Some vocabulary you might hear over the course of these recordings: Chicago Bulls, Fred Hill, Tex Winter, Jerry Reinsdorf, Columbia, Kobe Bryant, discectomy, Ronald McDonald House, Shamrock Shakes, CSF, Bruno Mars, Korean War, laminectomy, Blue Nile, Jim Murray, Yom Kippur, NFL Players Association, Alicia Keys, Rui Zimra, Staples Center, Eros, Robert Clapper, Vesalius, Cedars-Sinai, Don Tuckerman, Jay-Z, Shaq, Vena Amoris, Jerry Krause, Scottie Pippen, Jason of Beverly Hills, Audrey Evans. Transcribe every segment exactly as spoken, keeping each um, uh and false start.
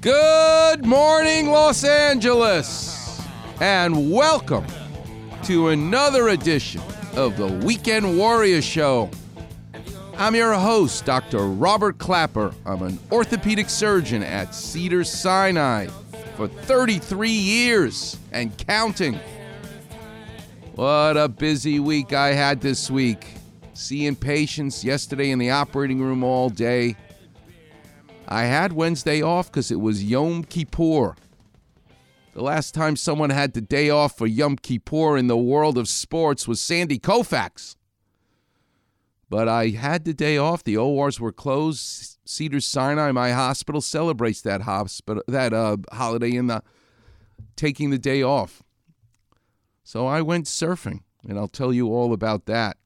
Good morning, Los Angeles, and welcome to another edition of the Weekend Warrior Show. I'm your host, Doctor Robert Clapper. I'm an orthopedic surgeon at Cedars-Sinai for thirty-three years and counting. What a busy week I had this week. Seeing patients yesterday in the operating room all day. I had Wednesday off because it was Yom Kippur. The last time someone had the day off for Yom Kippur in the world of sports was Sandy Koufax. But I had the day off. The O Rs were closed. Cedars-Sinai, my hospital, celebrates that hospital, that uh, holiday in the taking the day off. So I went surfing, and I'll tell you all about that.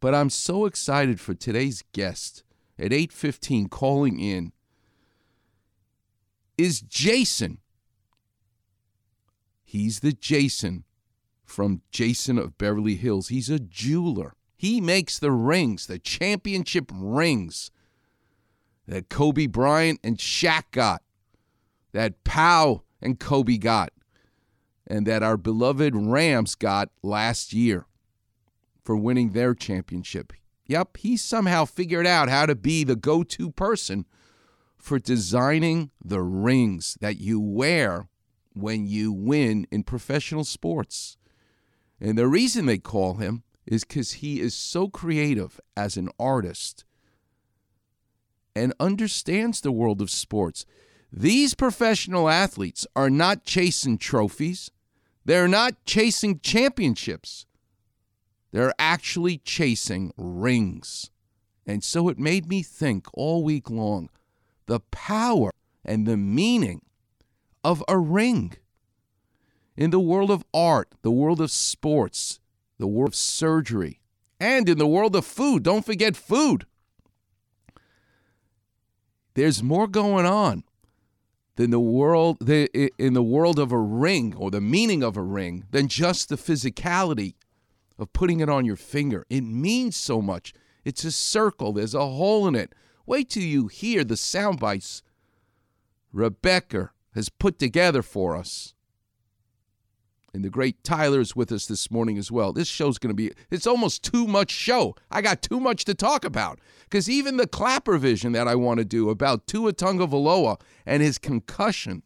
But I'm so excited for today's guest. At eight fifteen, calling in, is Jason. He's the Jason from Jason of Beverly Hills. He's a jeweler. He makes the rings, the championship rings that Kobe Bryant and Shaq got, that Pau and Kobe got, and that our beloved Rams got last year for winning their championship. Yep, he somehow figured out how to be the go-to person for designing the rings that you wear when you win in professional sports. And the reason they call him is because he is so creative as an artist and understands the world of sports. These professional athletes are not chasing trophies. They're not chasing championships. They're actually chasing rings. And so it made me think all week long the power and the meaning of a ring. In the world of art, the world of sports, the world of surgery, and in the world of food, don't forget food. There's more going on than the world the, in the world of a ring or the meaning of a ring than just the physicality of putting it on your finger. It means so much. It's a circle. There's a hole in it. Wait till you hear the sound bites Rebecca has put together for us. And the great Tyler's with us this morning as well. This show's going to be, it's almost too much show. I got too much to talk about. Because even the Clapper vision that I want to do about Tua Tagovailoa and his concussion.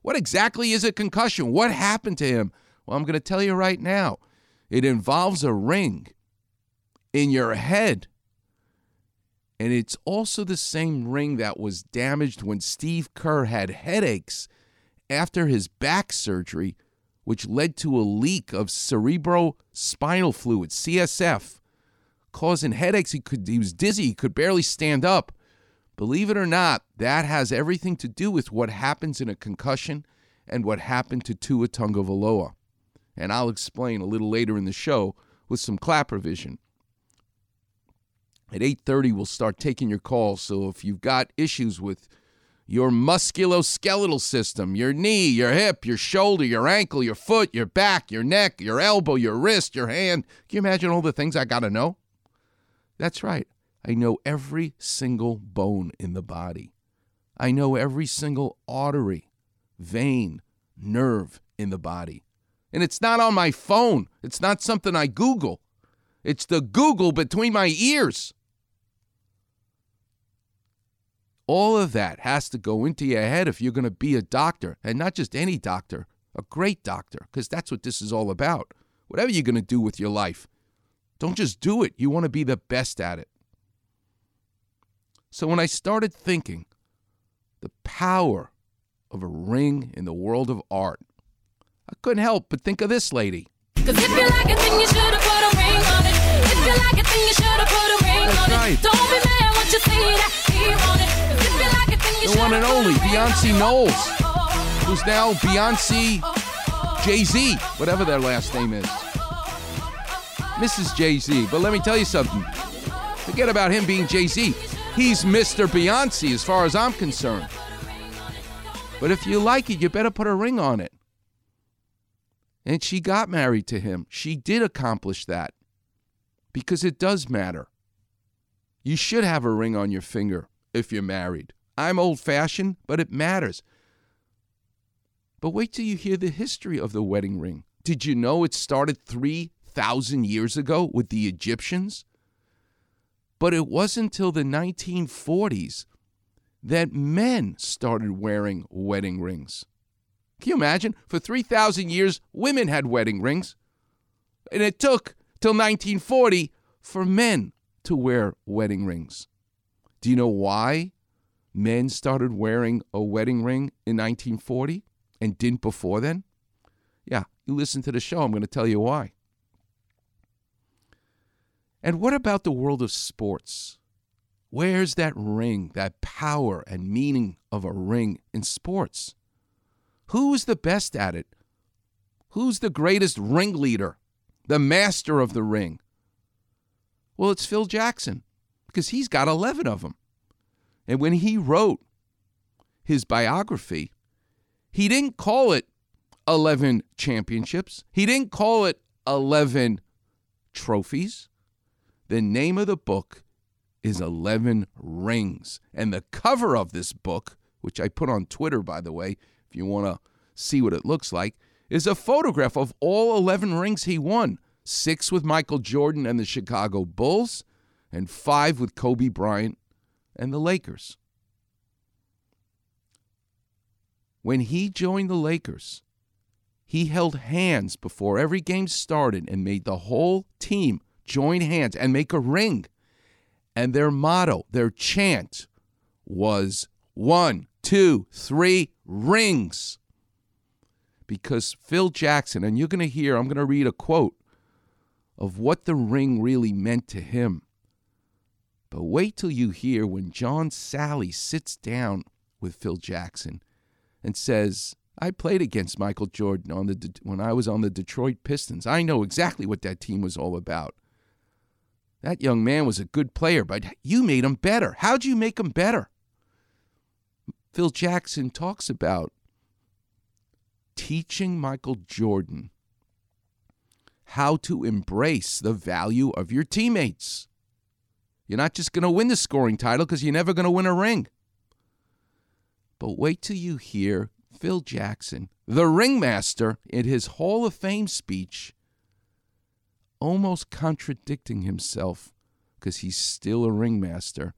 What exactly is a concussion? What happened to him? Well, I'm going to tell you right now. It involves a ring in your head. And it's also the same ring that was damaged when Steve Kerr had headaches after his back surgery, which led to a leak of cerebrospinal fluid, C S F, causing headaches. He could, he was dizzy. He could barely stand up. Believe it or not, that has everything to do with what happens in a concussion and what happened to Tua Tagovailoa. And I'll explain a little later in the show with some Clapper vision. At eight thirty, we'll start taking your calls. So if you've got issues with your musculoskeletal system, your knee, your hip, your shoulder, your ankle, your foot, your back, your neck, your elbow, your wrist, your hand. Can you imagine all the things I got to know? That's right. I know every single bone in the body. I know every single artery, vein, nerve in the body. And it's not on my phone. It's not something I Google. It's the Google between my ears. All of that has to go into your head if you're going to be a doctor. And not just any doctor, a great doctor, because that's what this is all about. whatever you're going to do with your life, don't just do it. You want to be the best at it. So when I started thinking the power of a ring in the world of art, I couldn't help but think of this lady. Cause if you like it, then you should have put a ring on it. If you like it, then you should have put a ring That's on right. it. Don't be mad what you see that he on it. Cause if you like it, then you should have put a ring on it. The one and only Beyonce Knowles, who's now Beyonce Jay-Z, whatever their last name is. Missus Jay-Z. But let me tell you something. Forget about him being Jay-Z. He's Mister Beyonce as far as I'm concerned. But if you like it, you better put a ring on it. And she got married to him. She did accomplish that because it does matter. You should have a ring on your finger if you're married. I'm old-fashioned, but it matters. But wait till you hear the history of the wedding ring. Did you know it started three thousand years ago with the Egyptians? But it wasn't until the nineteen forties that men started wearing wedding rings. Can you imagine? For three thousand years, women had wedding rings. And it took till nineteen forty for men to wear wedding rings. Do you know why men started wearing a wedding ring in nineteen forty and didn't before then? Yeah, you listen to the show. I'm going to tell you why. And what about the world of sports? Where's that ring, that power and meaning of a ring in sports? Who's the best at it? Who's the greatest ringleader, the master of the ring? Well, it's Phil Jackson, because he's got eleven of them. And when he wrote his biography, he didn't call it eleven championships. He didn't call it eleven trophies. The name of the book is eleven Rings. And the cover of this book, which I put on Twitter, by the way, if you want to see what it looks like, is a photograph of all eleven rings he won. Six with Michael Jordan and the Chicago Bulls, and five with Kobe Bryant and the Lakers. When he joined the Lakers, he held hands before every game started and made the whole team join hands and make a ring. And their motto, their chant, was one, two, three, rings. Because Phil Jackson, and you're going to hear, I'm going to read a quote of what the ring really meant to him. But wait till you hear when John Salley sits down with Phil Jackson and says, I played against Michael Jordan on the De- when I was on the Detroit Pistons. I know exactly what that team was all about. That young man was a good player, but you made him better. How'd you make him better? Phil Jackson talks about teaching Michael Jordan how to embrace the value of your teammates. You're not just going to win the scoring title because you're never going to win a ring. But wait till you hear Phil Jackson, the ringmaster, in his Hall of Fame speech, almost contradicting himself because he's still a ringmaster,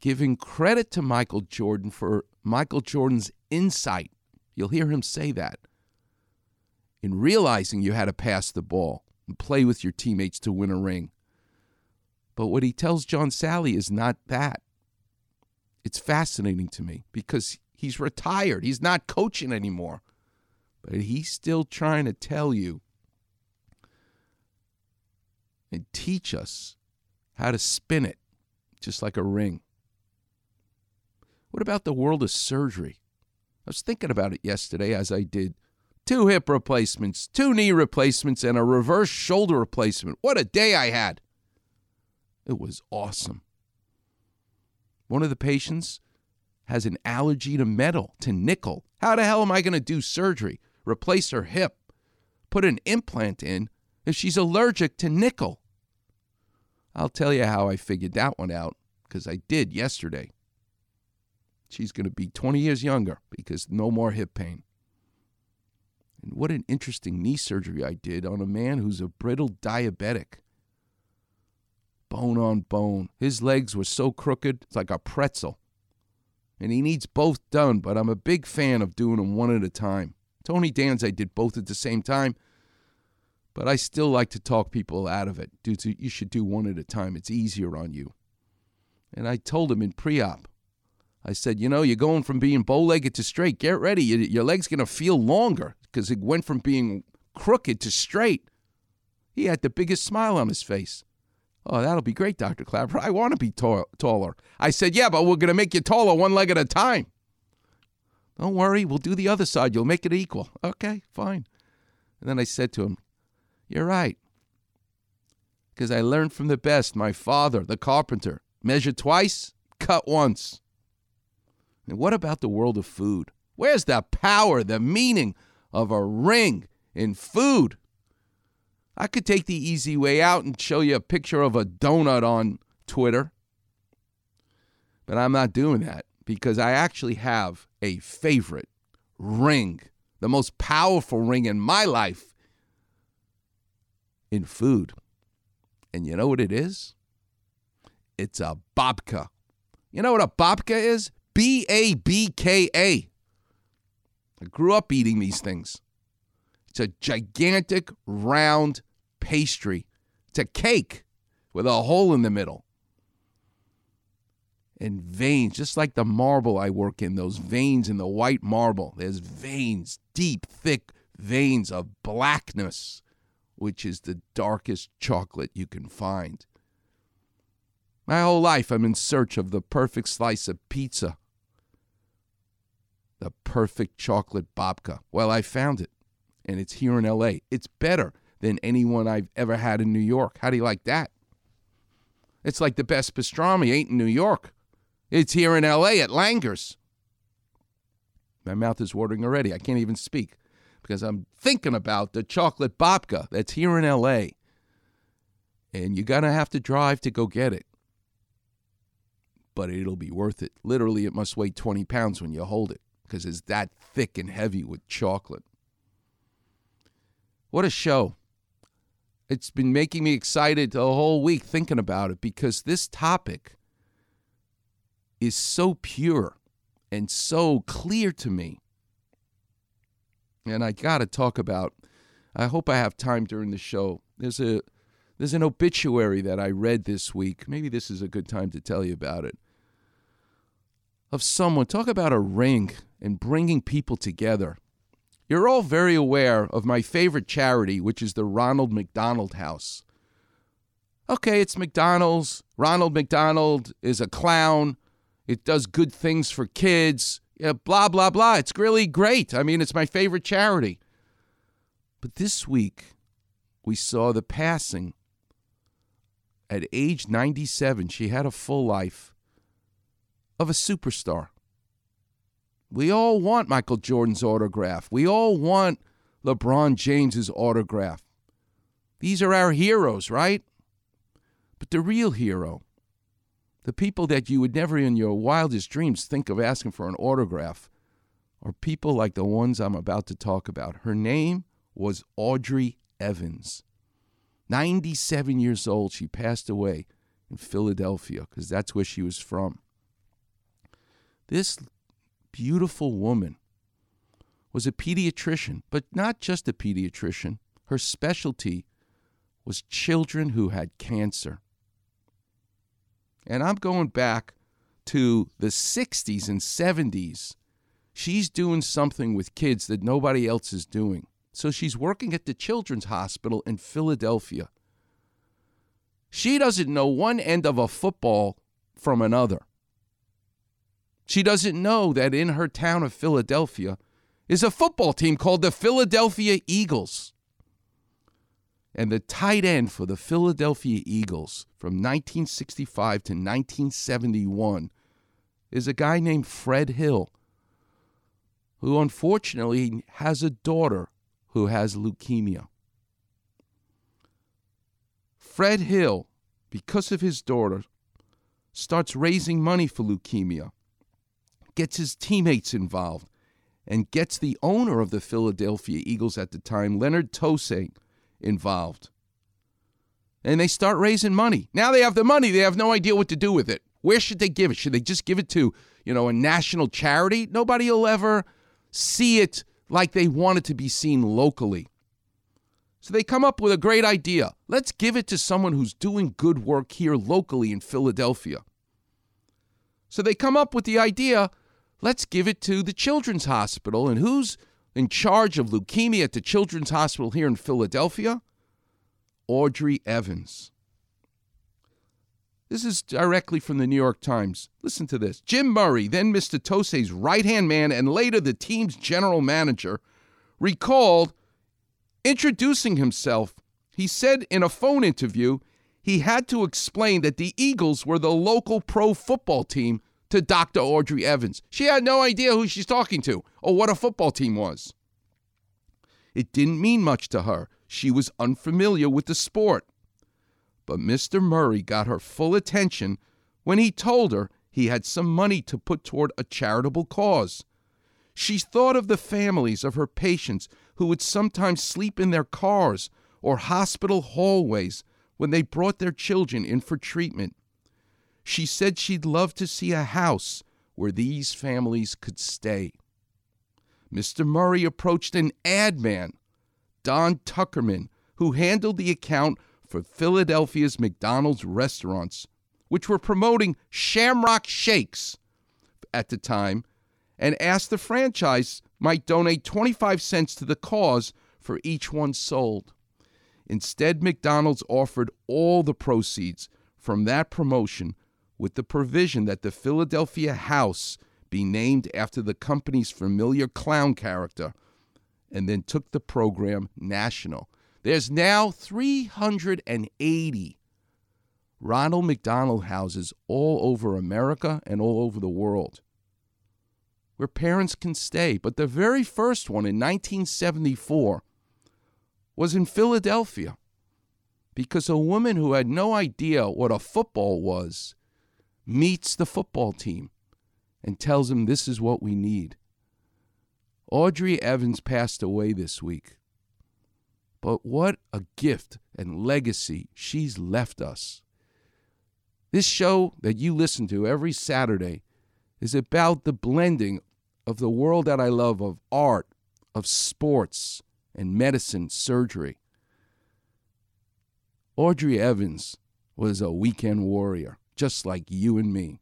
giving credit to Michael Jordan for Michael Jordan's insight. You'll hear him say that. In realizing you had to pass the ball and play with your teammates to win a ring. But what he tells John Salley is not that. It's fascinating to me because he's retired. He's not coaching anymore. But he's still trying to tell you and teach us how to spin it, just like a ring. What about the world of surgery? I was thinking about it yesterday as I did two hip replacements, two knee replacements, and a reverse shoulder replacement. What a day I had. It was awesome. One of the patients has an allergy to metal, to nickel. How the hell am I going to do surgery? Replace her hip, put an implant in if she's allergic to nickel? I'll tell you how I figured that one out, because I did yesterday. She's going to be twenty years younger because no more hip pain. And what an interesting knee surgery I did on a man who's a brittle diabetic. Bone on bone. His legs were so crooked, it's like a pretzel. And he needs both done, but I'm a big fan of doing them one at a time. Tony Danza did both at the same time. But I still like to talk people out of it. Dudes, you should do one at a time. It's easier on you. And I told him in pre-op, I said, you know, you're going from being bow-legged to straight. Get ready. Your, your leg's going to feel longer because it went from being crooked to straight. He had the biggest smile on his face. Oh, that'll be great, Doctor Clapper. I want to be ta- taller. I said, yeah, but we're going to make you taller one leg at a time. Don't worry. We'll do the other side. You'll make it equal. Okay, fine. And then I said to him, you're right. Because I learned from the best, my father, the carpenter. Measure twice, cut once. And what about the world of food? Where's the power, the meaning of a ring in food? I could take the easy way out and show you a picture of a donut on Twitter. But I'm not doing that because I actually have a favorite ring, the most powerful ring in my life, in food. And you know what it is? It's a babka. You know what a babka is? B A B K A. I grew up eating these things. It's a gigantic round pastry. It's a cake with a hole in the middle. And veins, just like the marble I work in, those veins in the white marble. There's veins, deep, thick veins of blackness, which is the darkest chocolate you can find. My whole life I'm in search of the perfect slice of pizza. The perfect chocolate babka. Well, I found it, and it's here in L A. It's better than anyone I've ever had in New York. How do you like that? It's like the best pastrami ain't in New York. It's here in L A at Langer's. My mouth is watering already. I can't even speak because I'm thinking about the chocolate babka that's here in L A. And you're going to have to drive to go get it. But it'll be worth it. Literally, it must weigh twenty pounds when you hold it because it's that thick and heavy with chocolate. What a show. It's been making me excited the whole week thinking about it because this topic is so pure and so clear to me. And I got to talk about, I hope I have time during the show. There's a There's an obituary that I read this week. Maybe this is a good time to tell you about it. Of someone. Talk about a ring and bringing people together. You're all very aware of my favorite charity, which is the Ronald McDonald House. Okay, it's McDonald's. Ronald McDonald is a clown. It does good things for kids. Yeah, blah, blah, blah. It's really great. I mean, it's my favorite charity. But this week, we saw the passing. At age ninety-seven, she had a full life of a superstar. We all want Michael Jordan's autograph. We all want LeBron James's autograph. These are our heroes, right? But the real hero, the people that you would never in your wildest dreams think of asking for an autograph, are people like the ones I'm about to talk about. Her name was Audrey Evans. ninety-seven years old, she passed away in Philadelphia because that's where she was from. This beautiful woman was a pediatrician, but not just a pediatrician. Her specialty was children who had cancer. And I'm going back to the sixties and seventies. She's doing something with kids that nobody else is doing. So she's working at the Children's Hospital in Philadelphia. She doesn't know one end of a football from another. She doesn't know that in her town of Philadelphia is a football team called the Philadelphia Eagles. And the tight end for the Philadelphia Eagles from nineteen sixty-five to nineteen seventy-one is a guy named Fred Hill, who unfortunately has a daughter who has leukemia. Fred Hill, because of his daughter, starts raising money for leukemia, gets his teammates involved, and gets the owner of the Philadelphia Eagles at the time, Leonard Tose, involved. And they start raising money. Now they have the money. They have no idea what to do with it. Where should they give it? Should they just give it to, you know, a national charity? Nobody will ever see it like they wanted to be seen locally. So they come up with a great idea. Let's give it to someone who's doing good work here locally in Philadelphia. So they come up with the idea, let's give it to the Children's Hospital. And who's in charge of leukemia at the Children's Hospital here in Philadelphia? Audrey Evans. This is directly from the New York Times. Listen to this. Jim Murray, then Mister Tose's right-hand man and later the team's general manager, recalled introducing himself. He said in a phone interview he had to explain that the Eagles were the local pro football team to Doctor Audrey Evans. She had no idea who she's talking to or what a football team was. It didn't mean much to her. She was unfamiliar with the sport. But Mister Murray got her full attention when he told her he had some money to put toward a charitable cause. She thought of the families of her patients who would sometimes sleep in their cars or hospital hallways when they brought their children in for treatment. She said she'd love to see a house where these families could stay. Mister Murray approached an ad man, Don Tuckerman, who handled the account for Philadelphia's McDonald's restaurants, which were promoting Shamrock Shakes at the time, and asked the franchise might donate twenty-five cents to the cause for each one sold. Instead, McDonald's offered all the proceeds from that promotion with the provision that the Philadelphia House be named after the company's familiar clown character, and then took the program national. There's now three hundred eighty Ronald McDonald Houses all over America and all over the world where parents can stay. But the very first one in nineteen seventy-four was in Philadelphia because a woman who had no idea what a football was meets the football team and tells them this is what we need. Audrey Evans passed away this week. But what a gift and legacy she's left us. This show that you listen to every Saturday is about the blending of the world that I love, of art, of sports, and medicine, surgery. Audrey Evans was a weekend warrior, just like you and me.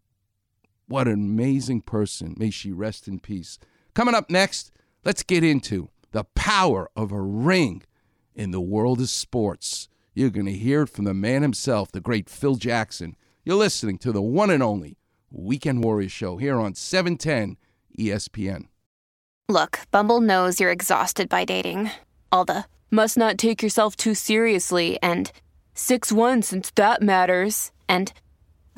What an amazing person. May she rest in peace. Coming up next, let's get into the power of a ring in the world of sports. You're going to hear it from the man himself, the great Phil Jackson. You're listening to the one and only Weekend Warrior Show here on seven ten E S P N. Look, Bumble knows you're exhausted by dating. All the, must not take yourself too seriously, and six one since that matters, and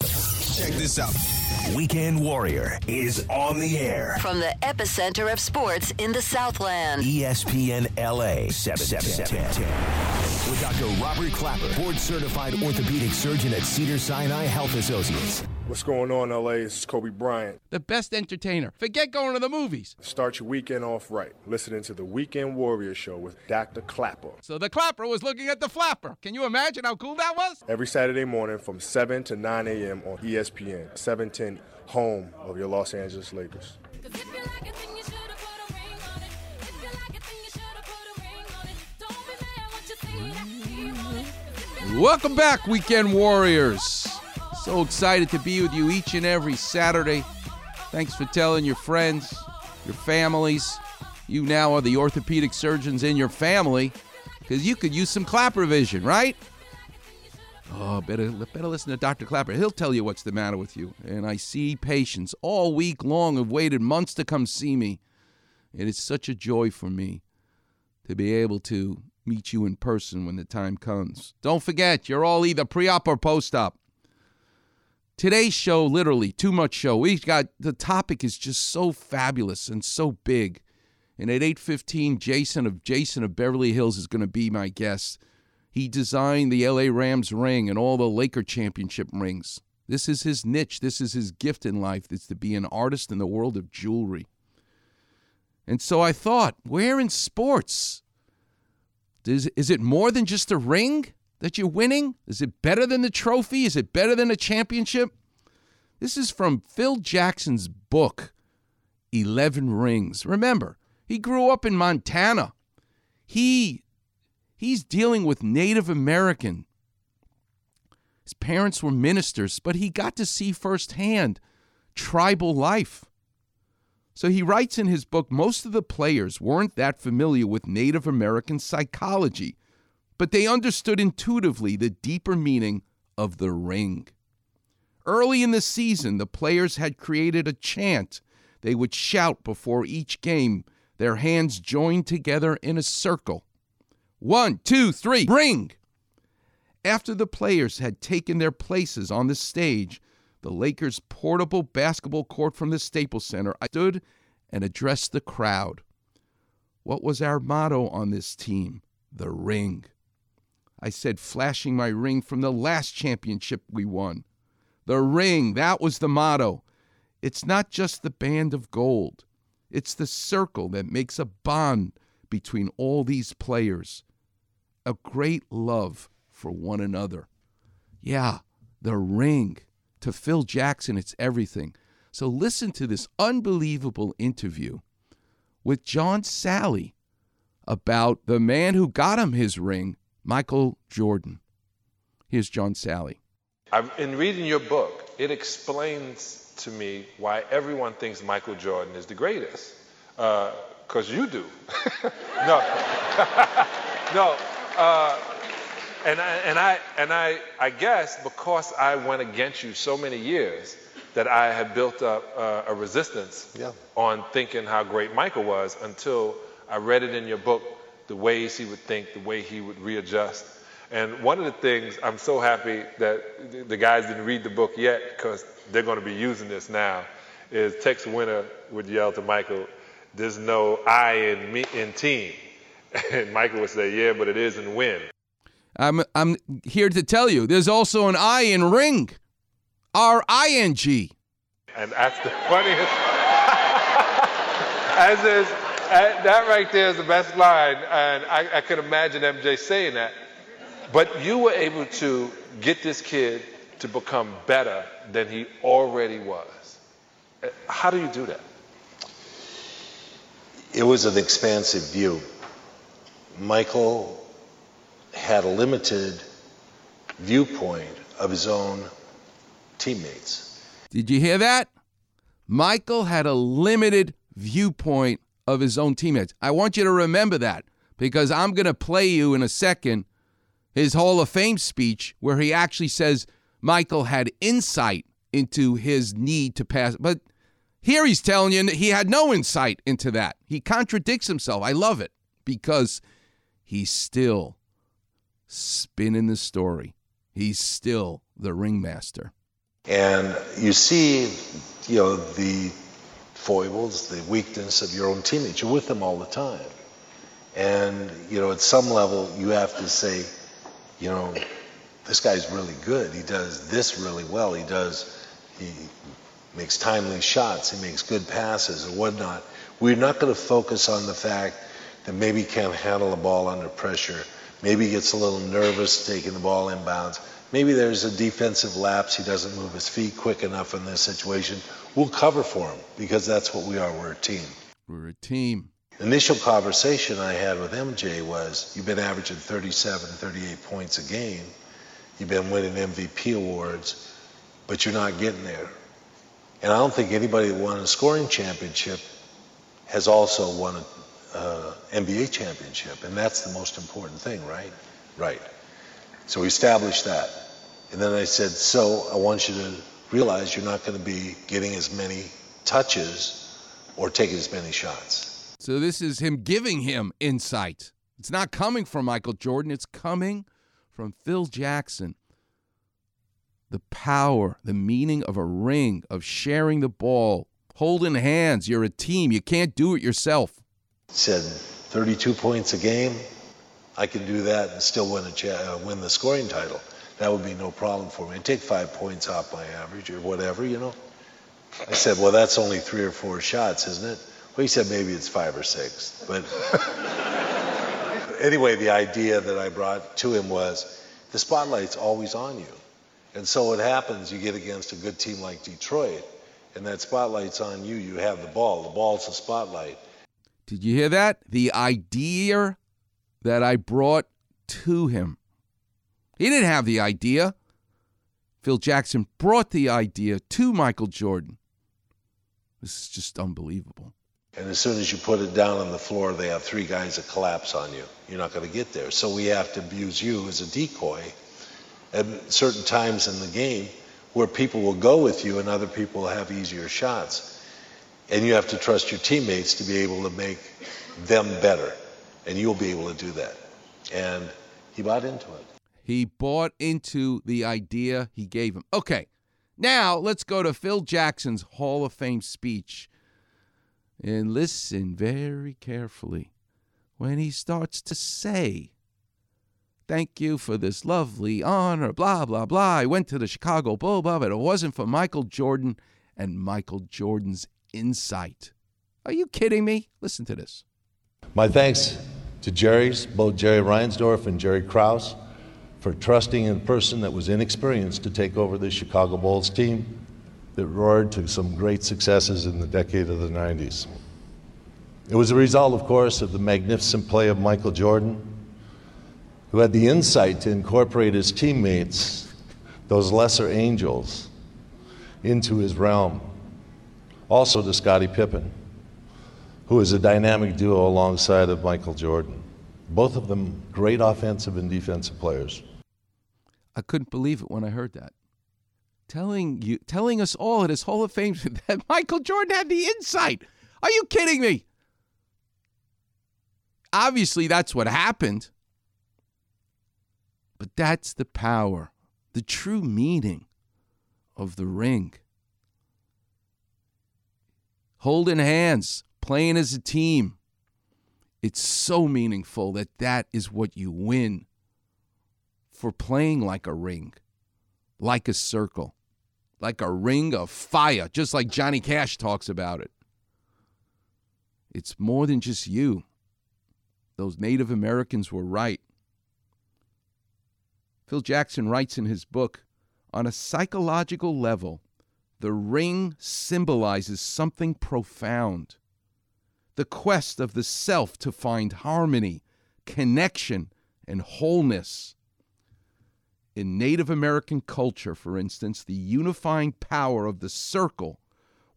Check this out. Weekend Warrior is on the air. From the epicenter of sports in the Southland. E S P N L A seven seven seven. With Doctor Robert Clapper, board-certified orthopedic surgeon at Cedars-Sinai Health Associates. What's going on, L A? It's Kobe Bryant. The best entertainer. Forget going to the movies. Start your weekend off right. Listening to the Weekend Warrior Show with Doctor Clapper. So the Clapper was looking at the Flapper. Can you imagine how cool that was? Every Saturday morning from seven to nine a.m. on E S P N, seven ten, home of your Los Angeles Lakers. Welcome back, Weekend Warriors. So excited to be with you each and every Saturday. Thanks for telling your friends, your families. You now are the orthopedic surgeons in your family because you could use some Clapper vision, right? Oh, better, better listen to Doctor Clapper. He'll tell you what's the matter with you. And I see patients all week long have waited months to come see me. It is such a joy for me to be able to meet you in person when the time comes. Don't forget, you're all either pre-op or post-op. Today's show, literally, too much show. We've got, the topic is just so fabulous and so big. And at eight fifteen, Jason of Jason of Beverly Hills is going to be my guest. He designed the L A Rams ring and all the Laker championship rings. This is his niche. This is his gift in life. It's to be an artist in the world of jewelry. And so I thought, where in sports? Is, is it more than just a ring that you're winning? Is it better than the trophy? Is it better than a championship? This is from Phil Jackson's book, eleven Rings. Remember, he grew up in Montana. He... He's dealing with Native American. His parents were ministers, but he got to see firsthand tribal life. So he writes in his book, most of the players weren't that familiar with Native American psychology, but they understood intuitively the deeper meaning of the ring. Early in the season, the players had created a chant they would shout before each game, their hands joined together in a circle. One, two, three, ring! After the players had taken their places on the stage, the Lakers' portable basketball court from the Staples Center, I stood and addressed the crowd. What was our motto on this team? The ring. I said, flashing my ring from the last championship we won. The ring, that was the motto. It's not just the band of gold. It's the circle that makes a bond between all these players. A great love for one another. Yeah, the ring. To Phil Jackson, it's everything. So listen to this unbelievable interview with John Salley about the man who got him his ring, Michael Jordan. Here's John Salley. I've, in reading your book, it explains to me why everyone thinks Michael Jordan is the greatest. Uh, Because you do. no, no, uh, and I and I and I I guess because I went against you so many years that I had built up uh, a resistance yeah. on thinking how great Michael was until I read it in your book, the ways he would think, the way he would readjust. And one of the things I'm so happy that the guys didn't read the book yet because they're going to be using this now. Is Tex Winter would yell to Michael, "There's no I in me in team," and Michael would say, "Yeah, but it is in win." I'm I'm here to tell you, there's also an I in ring, R I N G. And that's the funniest. As is as, that right there is the best line, and I, I could imagine M J saying that. But you were able to get this kid to become better than he already was. How do you do that? It was an expansive view. Michael had a limited viewpoint of his own teammates. Did you hear that? Michael had a limited viewpoint of his own teammates. I want you to remember that because I'm going to play you in a second his Hall of Fame speech where he actually says Michael had insight into his need to pass. But here he's telling you he had no insight into that. He contradicts himself. I love it because he's still spinning the story. He's still the ringmaster. And you see, you know, the foibles, the weakness of your own teammates. You're with them all the time. And, you know, at some level you have to say, you know, this guy's really good. He does this really well. He does... he. makes timely shots, he makes good passes and whatnot. We're not going to focus on the fact that maybe he can't handle the ball under pressure, maybe he gets a little nervous taking the ball inbounds, maybe there's a defensive lapse, he doesn't move his feet quick enough in this situation. We'll cover for him because that's what we are. We're a team. We're a team. The initial conversation I had with M J was, you've been averaging thirty-seven, thirty-eight points a game, you've been winning M V P awards, but you're not getting there. And I don't think anybody that won a scoring championship has also won an uh, N B A championship. And that's the most important thing, right? Right. So we established that. And then I said, so I want you to realize you're not going to be getting as many touches or taking as many shots. So this is him giving him insight. It's not coming from Michael Jordan. It's coming from Phil Jackson. The power, the meaning of a ring, of sharing the ball, holding hands. You're a team. You can't do it yourself. He said thirty-two points a game. I can do that and still win, a cha- win the scoring title. That would be no problem for me. And take five points off my average or whatever, you know. I said, well, that's only three or four shots, isn't it? Well, he said maybe it's five or six. But anyway, the idea that I brought to him was the spotlight's always on you. And so what happens, you get against a good team like Detroit, and that spotlight's on you. You have the ball. The ball's the spotlight. Did you hear that? The idea that I brought to him. He didn't have the idea. Phil Jackson brought the idea to Michael Jordan. This is just unbelievable. And as soon as you put it down on the floor, they have three guys that collapse on you. You're not going to get there. So we have to use you as a decoy at certain times in the game where people will go with you and other people have easier shots. And you have to trust your teammates to be able to make them better. And you'll be able to do that. And he bought into it. He bought into the idea he gave him. Okay, now let's go to Phil Jackson's Hall of Fame speech. And listen very carefully when he starts to say, thank you for this lovely honor, blah, blah, blah. I went to the Chicago Bulls, blah, but it wasn't for Michael Jordan and Michael Jordan's insight. Are you kidding me? Listen to this. My thanks to Jerry's, both Jerry Reinsdorf and Jerry Krause, for trusting a person that was inexperienced to take over the Chicago Bulls team that roared to some great successes in the decade of the nineties. It was a result, of course, of the magnificent play of Michael Jordan, who had the insight to incorporate his teammates, those lesser angels, into his realm. Also to Scottie Pippen, who was a dynamic duo alongside of Michael Jordan. Both of them great offensive and defensive players. I couldn't believe it when I heard that. Telling you, telling us all at his Hall of Fame that Michael Jordan had the insight. Are you kidding me? Obviously, that's what happened. But that's the power, the true meaning of the ring. Holding hands, playing as a team. It's so meaningful that that is what you win for playing like a ring, like a circle, like a ring of fire, just like Johnny Cash talks about it. It's more than just you. Those Native Americans were right. Phil Jackson writes in his book, on a psychological level, the ring symbolizes something profound. The quest of the self to find harmony, connection, and wholeness. In Native American culture, for instance, the unifying power of the circle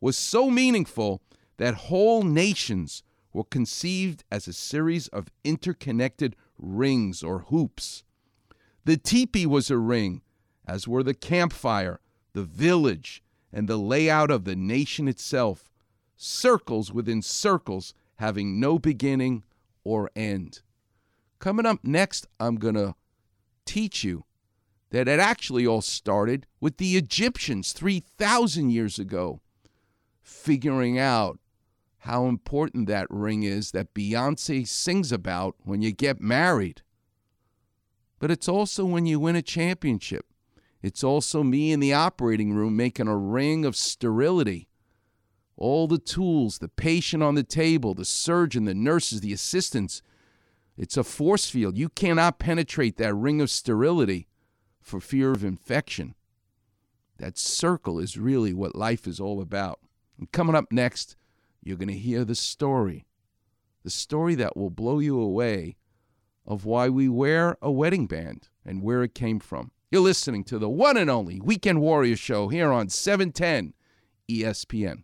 was so meaningful that whole nations were conceived as a series of interconnected rings or hoops. The teepee was a ring, as were the campfire, the village, and the layout of the nation itself. Circles within circles, having no beginning or end. Coming up next, I'm going to teach you that it actually all started with the Egyptians three thousand years ago, figuring out how important that ring is that Beyonce sings about when you get married. But it's also when you win a championship. It's also me in the operating room making a ring of sterility. All the tools, the patient on the table, the surgeon, the nurses, the assistants. It's a force field. You cannot penetrate that ring of sterility for fear of infection. That circle is really what life is all about. And coming up next, you're going to hear the story. The story that will blow you away of why we wear a wedding band and where it came from. You're listening to the one and only Weekend Warrior Show here on seven ten E S P N.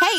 Hey,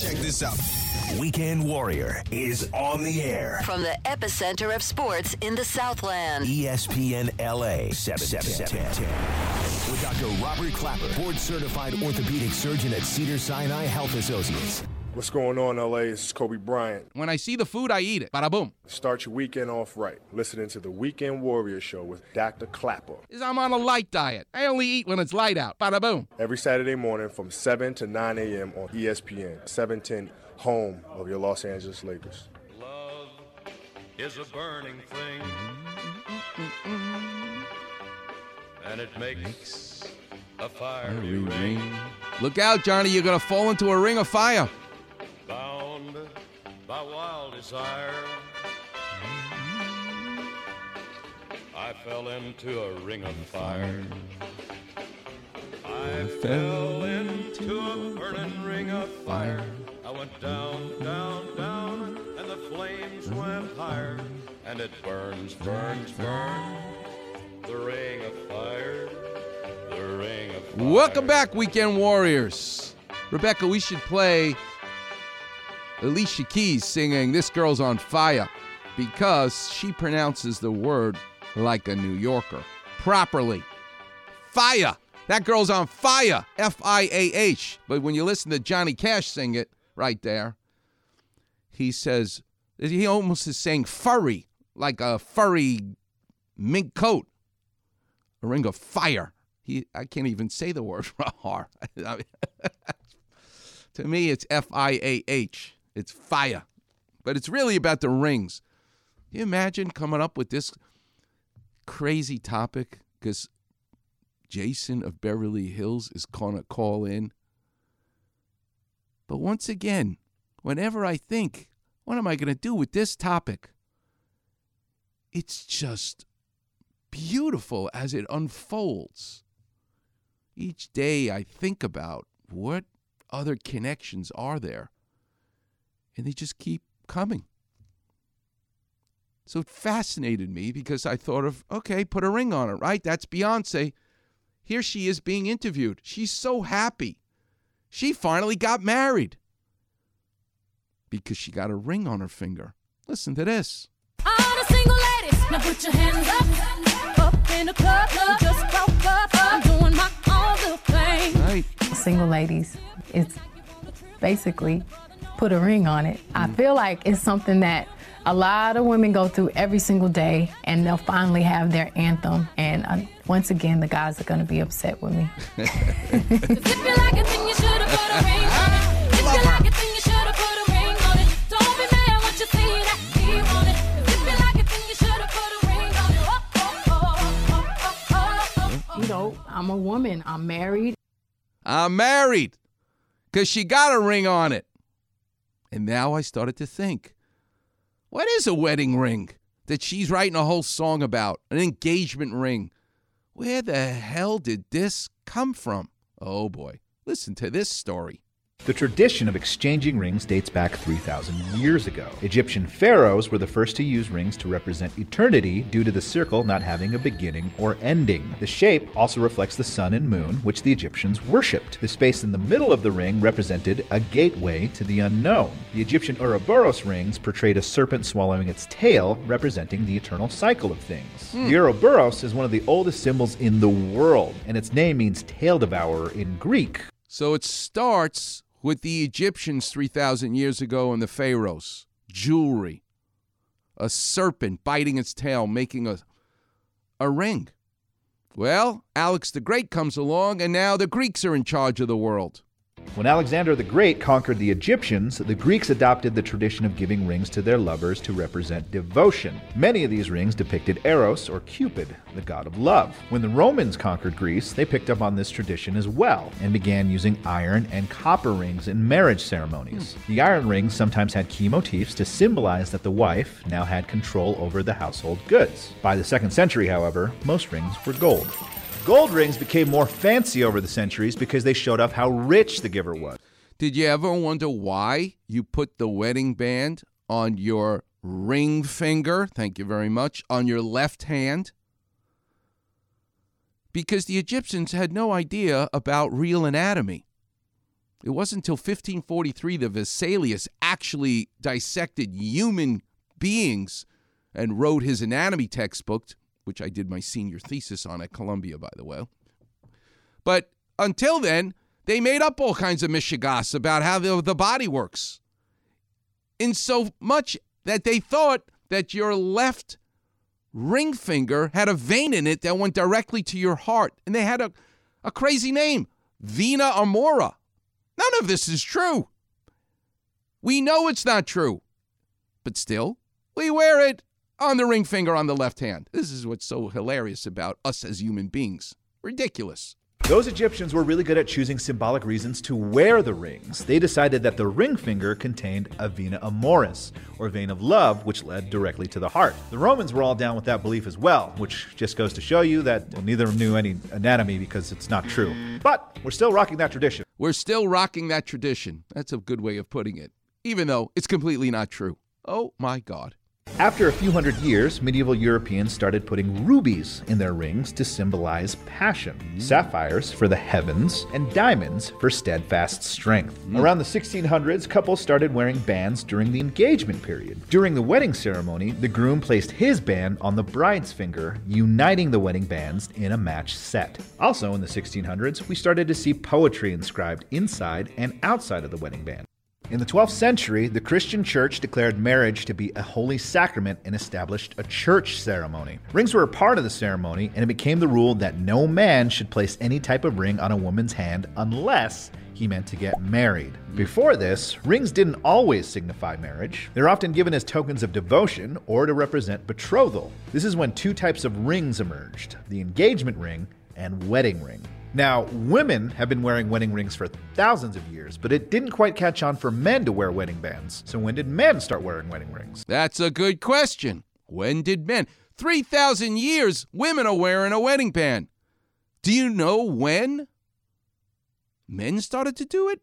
Check this out. Weekend Warrior is on the air. From the epicenter of sports in the Southland. E S P N L A, seven seven ten. With Doctor Robert Clapper, board-certified orthopedic surgeon at Cedars-Sinai Health Associates. What's going on, L A? This is Kobe Bryant. When I see the food, I eat it. Bada boom. Start your weekend off right. Listening to the Weekend Warrior Show with Doctor Clapper. I'm on a light diet. I only eat when it's light out. Bada boom. Every Saturday morning from seven to nine a.m. on E S P N, seven ten, home of your Los Angeles Lakers. Love is a burning thing. And it makes a fiery ring. Look out, Johnny. You're going to fall into a ring of fire. Bound by wild desire, I fell into a ring of fire. I fell into a burning ring of fire. I went down, down, down, and the flames went higher. And it burns, burns, burns, the ring of fire, the ring of fire. Welcome back, Weekend Warriors. Rebecca, we should play Alicia Keys singing This Girl's on Fire because she pronounces the word like a New Yorker properly. Fire. That girl's on fire. F I A H. But when you listen to Johnny Cash sing it right there, he says, he almost is saying furry, like a furry mink coat. A ring of fire. He, I can't even say the word. To me, it's F I A H. It's fire. But it's really about the rings. Can you imagine coming up with this crazy topic? Because Jason of Beverly Hills is going to call in. But once again, whenever I think, what am I going to do with this topic? It's just beautiful as it unfolds. Each day I think about what other connections are there. And they just keep coming. So it fascinated me because I thought of, okay, put a ring on it, right? That's Beyonce. Here she is being interviewed. She's so happy. She finally got married because she got a ring on her finger. Listen to this. All the single ladies, now put your hands up. Up in the club, club. Just broke up. I'm doing my own little thing. Right. Single ladies, it's basically put a ring on it. I feel like it's something that a lot of women go through every single day, and they'll finally have their anthem. And uh, once again, the guys are going to be upset with me. You know, I'm a woman. I'm married. I'm married because she got a ring on it. And now I started to think, what is a wedding ring that she's writing a whole song about? An engagement ring. Where the hell did this come from? Oh, boy. Listen to this story. The tradition of exchanging rings dates back three thousand years ago. Egyptian pharaohs were the first to use rings to represent eternity due to the circle not having a beginning or ending. The shape also reflects the sun and moon, which the Egyptians worshipped. The space in the middle of the ring represented a gateway to the unknown. The Egyptian Ouroboros rings portrayed a serpent swallowing its tail, representing the eternal cycle of things. Mm. The Ouroboros is one of the oldest symbols in the world, and its name means tail devourer in Greek. So it starts with the Egyptians three thousand years ago and the pharaohs. Jewelry. A serpent biting its tail, making a, a ring. Well, Alex the Great comes along, and now the Greeks are in charge of the world. When Alexander the Great conquered the Egyptians, the Greeks adopted the tradition of giving rings to their lovers to represent devotion. Many of these rings depicted Eros, or Cupid, the god of love. When the Romans conquered Greece, they picked up on this tradition as well and began using iron and copper rings in marriage ceremonies. The iron rings sometimes had key motifs to symbolize that the wife now had control over the household goods. By the second century, however, most rings were gold. Gold rings became more fancy over the centuries because they showed off how rich the giver was. Did you ever wonder why you put the wedding band on your ring finger, thank you very much, on your left hand? Because the Egyptians had no idea about real anatomy. It wasn't until fifteen forty-three that Vesalius actually dissected human beings and wrote his anatomy textbook, which I did my senior thesis on at Columbia, by the way. But until then, they made up all kinds of mishigas about how the, the body works. In so much that they thought that your left ring finger had a vein in it that went directly to your heart. And they had a, a crazy name, Vena Amoris. None of this is true. We know it's not true. But still, we wear it on the ring finger on the left hand. This is what's so hilarious about us as human beings. Ridiculous. Those Egyptians were really good at choosing symbolic reasons to wear the rings. They decided that the ring finger contained a vena amoris, or vein of love, which led directly to the heart. The Romans were all down with that belief as well, which just goes to show you that well, neither of them knew any anatomy because it's not true. But we're still rocking that tradition. We're still rocking that tradition. That's a good way of putting it, even though it's completely not true. Oh my God. After a few hundred years, medieval Europeans started putting rubies in their rings to symbolize passion, sapphires for the heavens, and diamonds for steadfast strength. Around the sixteen hundreds, couples started wearing bands during the engagement period. During the wedding ceremony, the groom placed his band on the bride's finger, uniting the wedding bands in a match set. Also in the sixteen hundreds, we started to see poetry inscribed inside and outside of the wedding band. In the twelfth century, the Christian church declared marriage to be a holy sacrament and established a church ceremony. Rings were a part of the ceremony, and it became the rule that no man should place any type of ring on a woman's hand unless he meant to get married. Before this, rings didn't always signify marriage. They're often given as tokens of devotion or to represent betrothal. This is when two types of rings emerged, the engagement ring and wedding ring. Now, women have been wearing wedding rings for thousands of years, but it didn't quite catch on for men to wear wedding bands. So when did men start wearing wedding rings? That's a good question. When did men? three thousand years, women are wearing a wedding band. Do you know when men started to do it?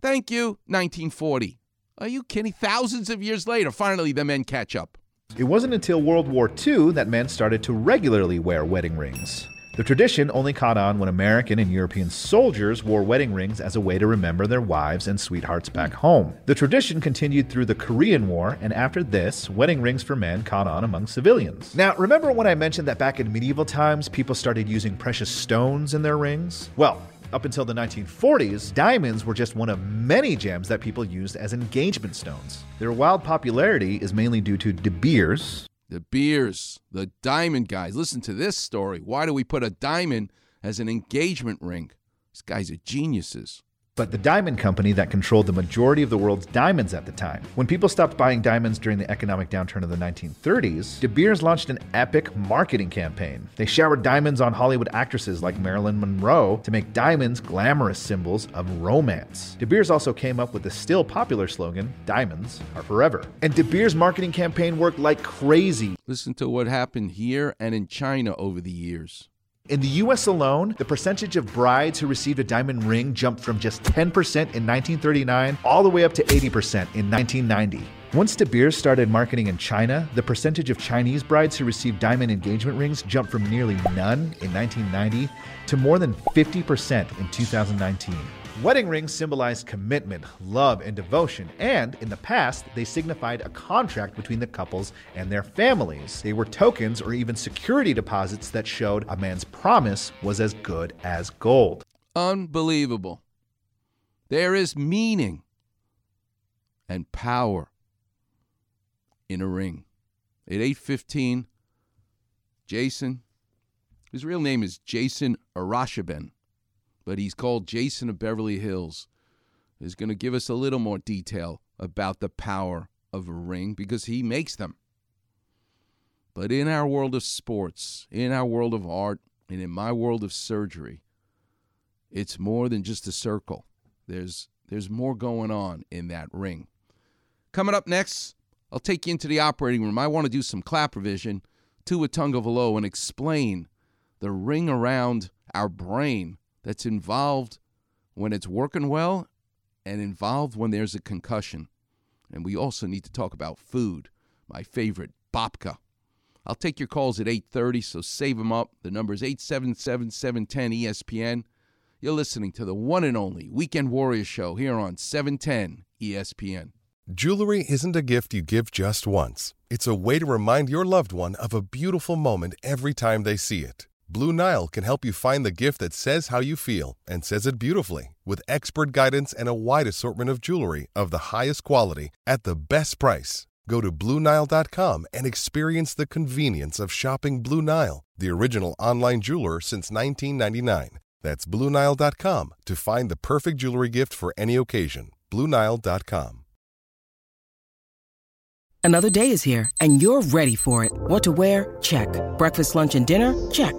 Thank you, nineteen forty. Are you kidding? Thousands of years later, finally the men catch up. It wasn't until World War Two that men started to regularly wear wedding rings. The tradition only caught on when American and European soldiers wore wedding rings as a way to remember their wives and sweethearts back home. The tradition continued through the Korean War, and after this, wedding rings for men caught on among civilians. Now, remember when I mentioned that back in medieval times, people started using precious stones in their rings? Well, up until the nineteen forties, diamonds were just one of many gems that people used as engagement stones. Their wild popularity is mainly due to De Beers. The Beers, the diamond guys. Listen to this story. Why do we put a diamond as an engagement ring? These guys are geniuses. But the diamond company that controlled the majority of the world's diamonds at the time. When people stopped buying diamonds during the economic downturn of the nineteen thirties, De Beers launched an epic marketing campaign. They showered diamonds on Hollywood actresses like Marilyn Monroe to make diamonds glamorous symbols of romance. De Beers also came up with the still popular slogan, "Diamonds are forever." And De Beers' marketing campaign worked like crazy. Listen to what happened here and in China over the years. In the U S alone, the percentage of brides who received a diamond ring jumped from just ten percent in nineteen thirty-nine all the way up to eighty percent in nineteen ninety. Once De Beers started marketing in China, the percentage of Chinese brides who received diamond engagement rings jumped from nearly none in nineteen ninety to more than fifty percent in two thousand nineteen. Wedding rings symbolized commitment, love, and devotion, and in the past, they signified a contract between the couples and their families. They were tokens or even security deposits that showed a man's promise was as good as gold. Unbelievable. There is meaning and power in a ring. At eight fifteen, Jason, his real name is Jason Arashaben, but he's called Jason of Beverly Hills, is going to give us a little more detail about the power of a ring because he makes them. But in our world of sports, in our world of art, and in my world of surgery, it's more than just a circle. There's there's more going on in that ring. Coming up next, I'll take you into the operating room. I want to do some clap revision, Tua Tagovailoa, and explain the ring around our brain that's involved when it's working well and involved when there's a concussion. And we also need to talk about food, my favorite, babka. I'll take your calls at eight thirty, so save them up. The number is eight seven seven, seven one zero, E S P N. You're listening to the one and only Weekend Warrior Show here on seven ten E S P N. Jewelry isn't a gift you give just once. It's a way to remind your loved one of a beautiful moment every time they see it. Blue Nile can help you find the gift that says how you feel and says it beautifully, with expert guidance and a wide assortment of jewelry of the highest quality at the best price. Go to Blue Nile dot com and experience the convenience of shopping Blue Nile, the original online jeweler since nineteen ninety-nine. That's Blue Nile dot com to find the perfect jewelry gift for any occasion. Blue Nile dot com. Another day is here, and you're ready for it. What to wear? Check. Breakfast, lunch, and dinner? Check.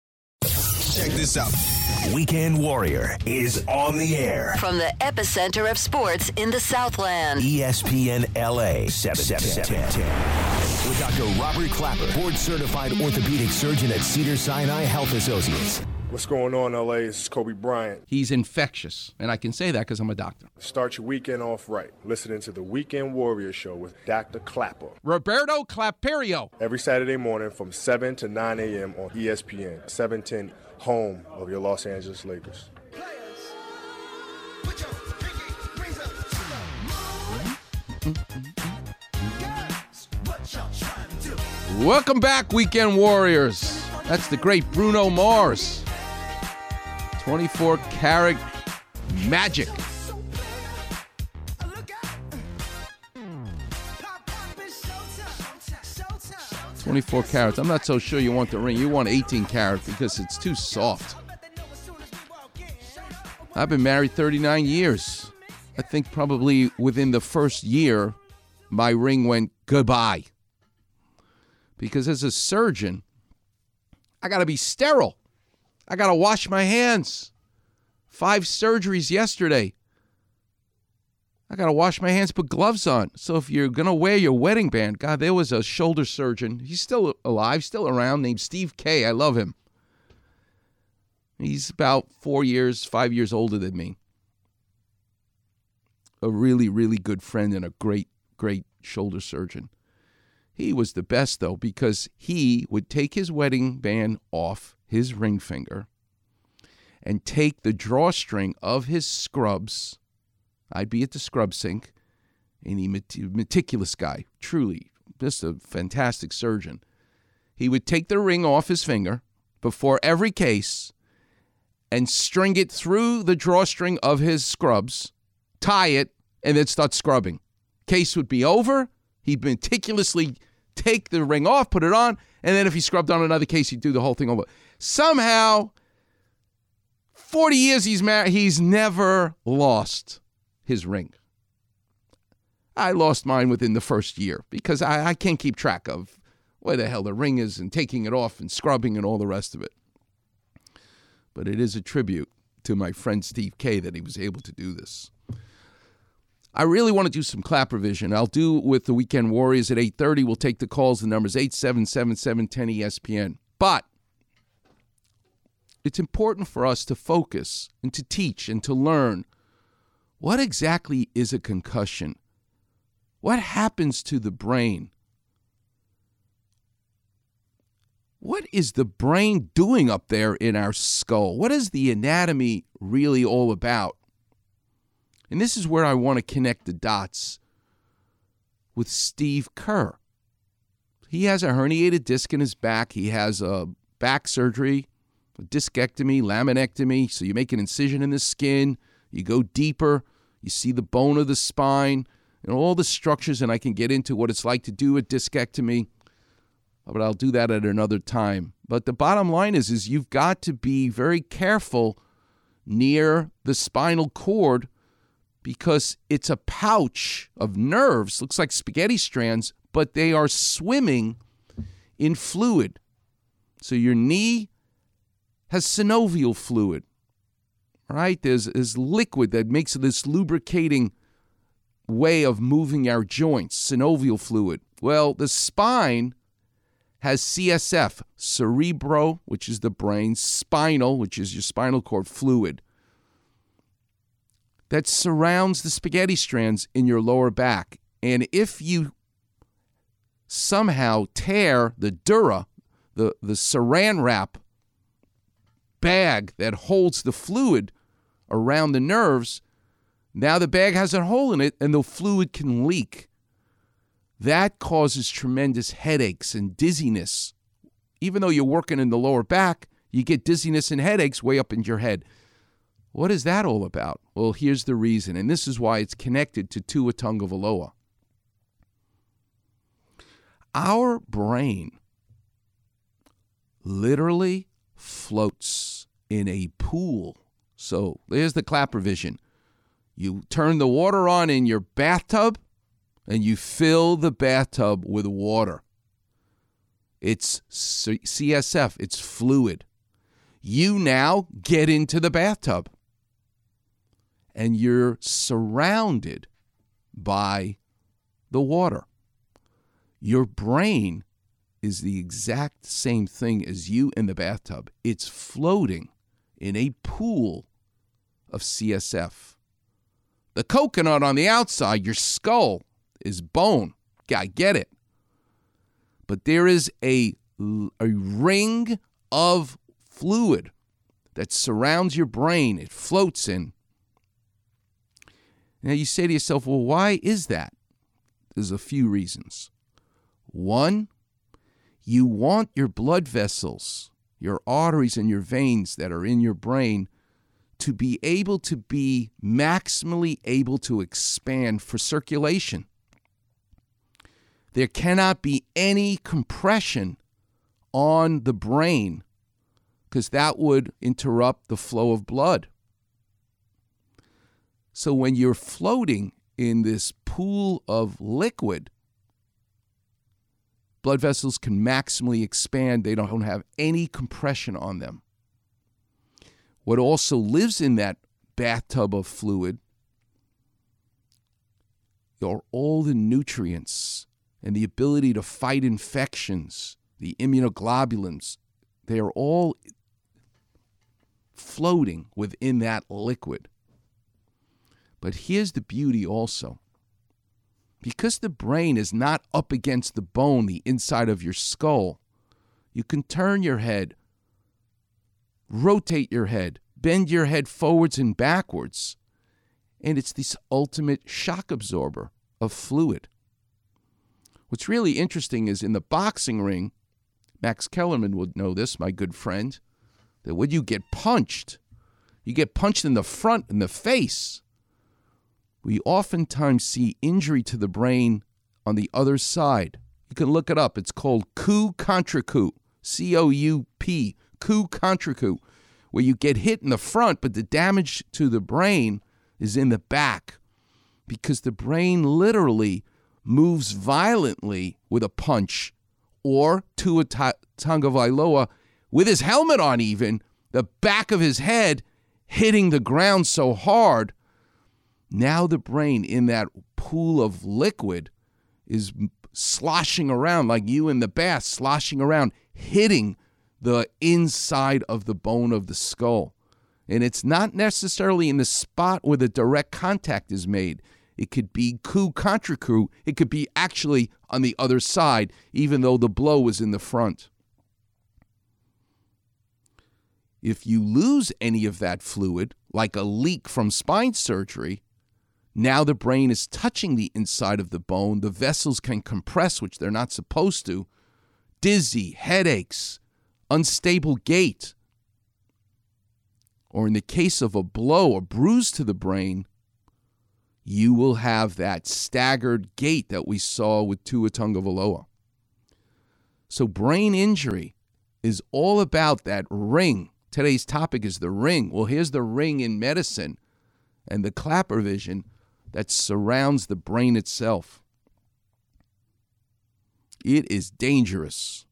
Check this out. Weekend Warrior is on the air. From the epicenter of sports in the Southland. E S P N L A seven seven seven. With Doctor Robert Clapper, board-certified orthopedic surgeon at Cedars-Sinai Health Associates. What's going on, L A? This is Kobe Bryant. He's infectious, and I can say that because I'm a doctor. Start your weekend off right. Listening to the Weekend Warrior Show with Doctor Clapper. Roberto Clapperio. Every Saturday morning from seven to nine a.m. on E S P N, seven ten, home of your Los Angeles Lakers. Players, put your pinky rings up to the moon. Guys, what y'all trying to do? Welcome back, Weekend Warriors. That's the great Bruno Mars. twenty-four karat magic. twenty-four carats. I'm not so sure you want the ring. You want eighteen karat because it's too soft. I've been married thirty-nine years. I think probably within the first year, my ring went goodbye. Because as a surgeon, I got to be sterile. I got to wash my hands. Five surgeries yesterday. I got to wash my hands, put gloves on. So if you're going to wear your wedding band, God, there was a shoulder surgeon. He's still alive, still around, named Steve Kerr. I love him. He's about four years, five years older than me. A really, really good friend and a great, great shoulder surgeon. He was the best, though, because he would take his wedding band off his ring finger and take the drawstring of his scrubs. I'd be at the scrub sink, and he, meticulous guy, truly, just a fantastic surgeon. He would take the ring off his finger before every case and string it through the drawstring of his scrubs, tie it, and then start scrubbing. Case would be over. He'd meticulously take the ring off, put it on, and then if he scrubbed on another case, he'd do the whole thing over. Somehow, forty years he's married, he's never lost his ring. I lost mine within the first year because I, I can't keep track of where the hell the ring is and taking it off and scrubbing and all the rest of it. But it is a tribute to my friend Steve K that he was able to do this. I really want to do some clap revision. I'll do with the Weekend Warriors at eight thirty. We'll take the calls. The number's eight seven seven, seven one zero, E S P N. But it's important for us to focus and to teach and to learn what exactly is a concussion. What happens to the brain what is the brain doing up there in our skull? What is the anatomy really all about? And this is where I want to connect the dots with Steve Kerr. He has a herniated disc in his back. He has a back surgery, a discectomy, laminectomy. So you make an incision in the skin. You go deeper. You see the bone of the spine and all the structures. And I can get into what it's like to do a discectomy, but I'll do that at another time. But the bottom line is, is you've got to be very careful near the spinal cord because it's a pouch of nerves. Looks like spaghetti strands, but they are swimming in fluid. So your knee has synovial fluid, right? There's, there's liquid that makes this lubricating way of moving our joints, synovial fluid. Well, the spine has C S F, cerebro, which is the brain, spinal, which is your spinal cord fluid, that surrounds the spaghetti strands in your lower back. And if you somehow tear the dura, the, the saran wrap bag that holds the fluid around the nerves, now the bag has a hole in it and the fluid can leak. That causes tremendous headaches and dizziness. Even though you're working in the lower back, you get dizziness and headaches way up in your head. What is that all about? Well, here's the reason, and this is why it's connected to Tua Tagovailoa. Our brain literally floats in a pool. So there's the clapper vision. You turn the water on in your bathtub, and you fill the bathtub with water. It's C S F. It's fluid. You now get into the bathtub, and you're surrounded by the water. Your brain is the exact same thing as you in the bathtub. It's floating in a pool of C S F. The coconut on the outside, your skull, is bone. I get it. But there is a, a ring of fluid that surrounds your brain. It floats in. Now you say to yourself, well, why is that? There's a few reasons. One, you want your blood vessels, your arteries and your veins that are in your brain to be able to be maximally able to expand for circulation. There cannot be any compression on the brain because that would interrupt the flow of blood. So when you're floating in this pool of liquid, blood vessels can maximally expand. They don't have any compression on them. What also lives in that bathtub of fluid are all the nutrients and the ability to fight infections, the immunoglobulins. They are all floating within that liquid. But here's the beauty also. Because the brain is not up against the bone, the inside of your skull, you can turn your head, rotate your head, bend your head forwards and backwards, and it's this ultimate shock absorber of fluid. What's really interesting is in the boxing ring, Max Kellerman would know this, my good friend, that when you get punched, you get punched in the front, in the face. We oftentimes see injury to the brain on the other side. You can look it up. It's called coup contre coup, C O U P, coup contre coup, where you get hit in the front, but the damage to the brain is in the back because the brain literally moves violently with a punch, or Tua Tagovailoa with his helmet on even, the back of his head hitting the ground so hard. Now the brain in that pool of liquid is sloshing around like you in the bath, sloshing around, hitting the inside of the bone of the skull. And it's not necessarily in the spot where the direct contact is made. It could be coup contra coup. It could be actually on the other side, even though the blow was in the front. if you lose any of that fluid, like a leak from spine surgery, now the brain is touching the inside of the bone. The vessels can compress, which they're not supposed to. Dizzy, headaches, unstable gait. Or in the case of a blow or bruise to the brain, you will have that staggered gait that we saw with Tua Tagovailoa. So brain injury is all about that ring. Today's topic is the ring. Well, here's the ring in medicine and the clapper vision that surrounds the brain itself. It is dangerous.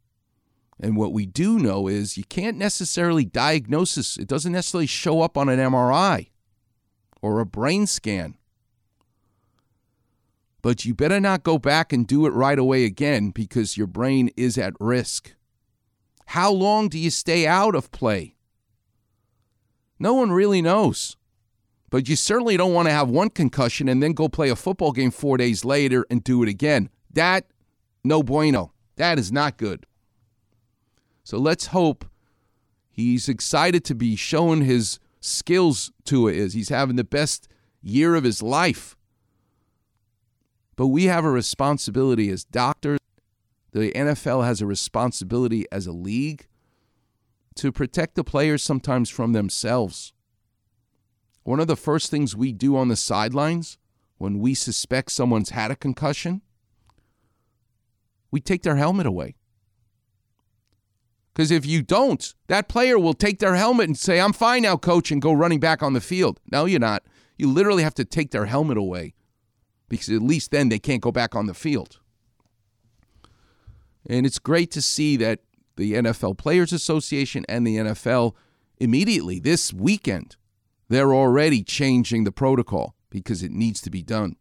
And what we do know is you can't necessarily diagnose it. It doesn't necessarily show up on an M R I or a brain scan. But you better not go back and do it right away again because your brain is at risk. How long do you stay out of play? No one really knows. But you certainly don't want to have one concussion and then go play a football game four days later and do it again. That, no bueno. That is not good. So let's hope he's excited to be showing his skills, Tua is. He's having the best year of his life. But we have a responsibility as doctors. The N F L has a responsibility as a league to protect the players sometimes from themselves. One of the first things we do on the sidelines when we suspect someone's had a concussion, we take their helmet away. Because if you don't, that player will take their helmet and say, I'm fine now, coach, and go running back on the field. No, you're not. You literally have to take their helmet away because at least then they can't go back on the field. And it's great to see that the N F L Players Association and the N F L immediately this weekend, they're already changing the protocol because it needs to be done.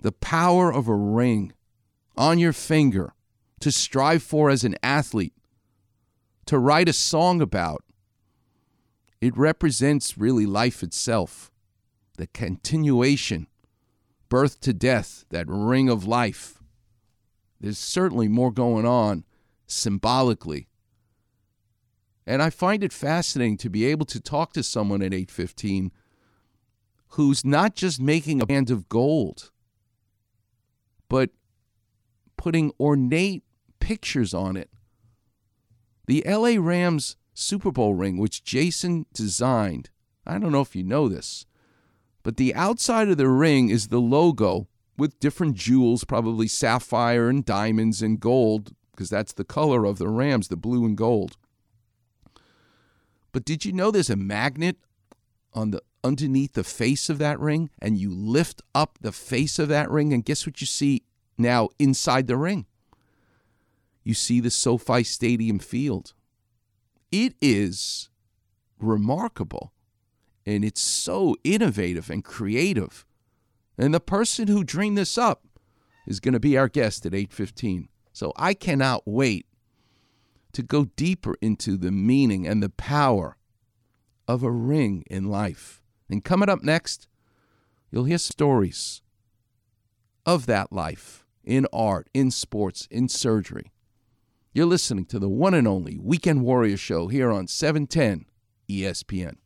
The power of a ring on your finger to strive for as an athlete, to write a song about, it represents really life itself, the continuation, birth to death, that ring of life. There's certainly more going on symbolically. And I find it fascinating to be able to talk to someone at eight fifteen who's not just making a band of gold, but putting ornate pictures on it. The L A Rams Super Bowl ring, which Jason designed, I don't know if you know this, but the outside of the ring is the logo with different jewels, probably sapphire and diamonds and gold, because that's the color of the Rams, the blue and gold. But did you know there's a magnet on the underneath the face of that ring, and you lift up the face of that ring, and guess what you see now inside the ring? You see the SoFi Stadium field. It is remarkable, and it's so innovative and creative. And the person who dreamed this up is going to be our guest at eight fifteen. So I cannot wait to go deeper into the meaning and the power of a ring in life. And coming up next, you'll hear stories of that life in art, in sports, in surgery. You're listening to the one and only Weekend Warrior Show here on seven ten E S P N.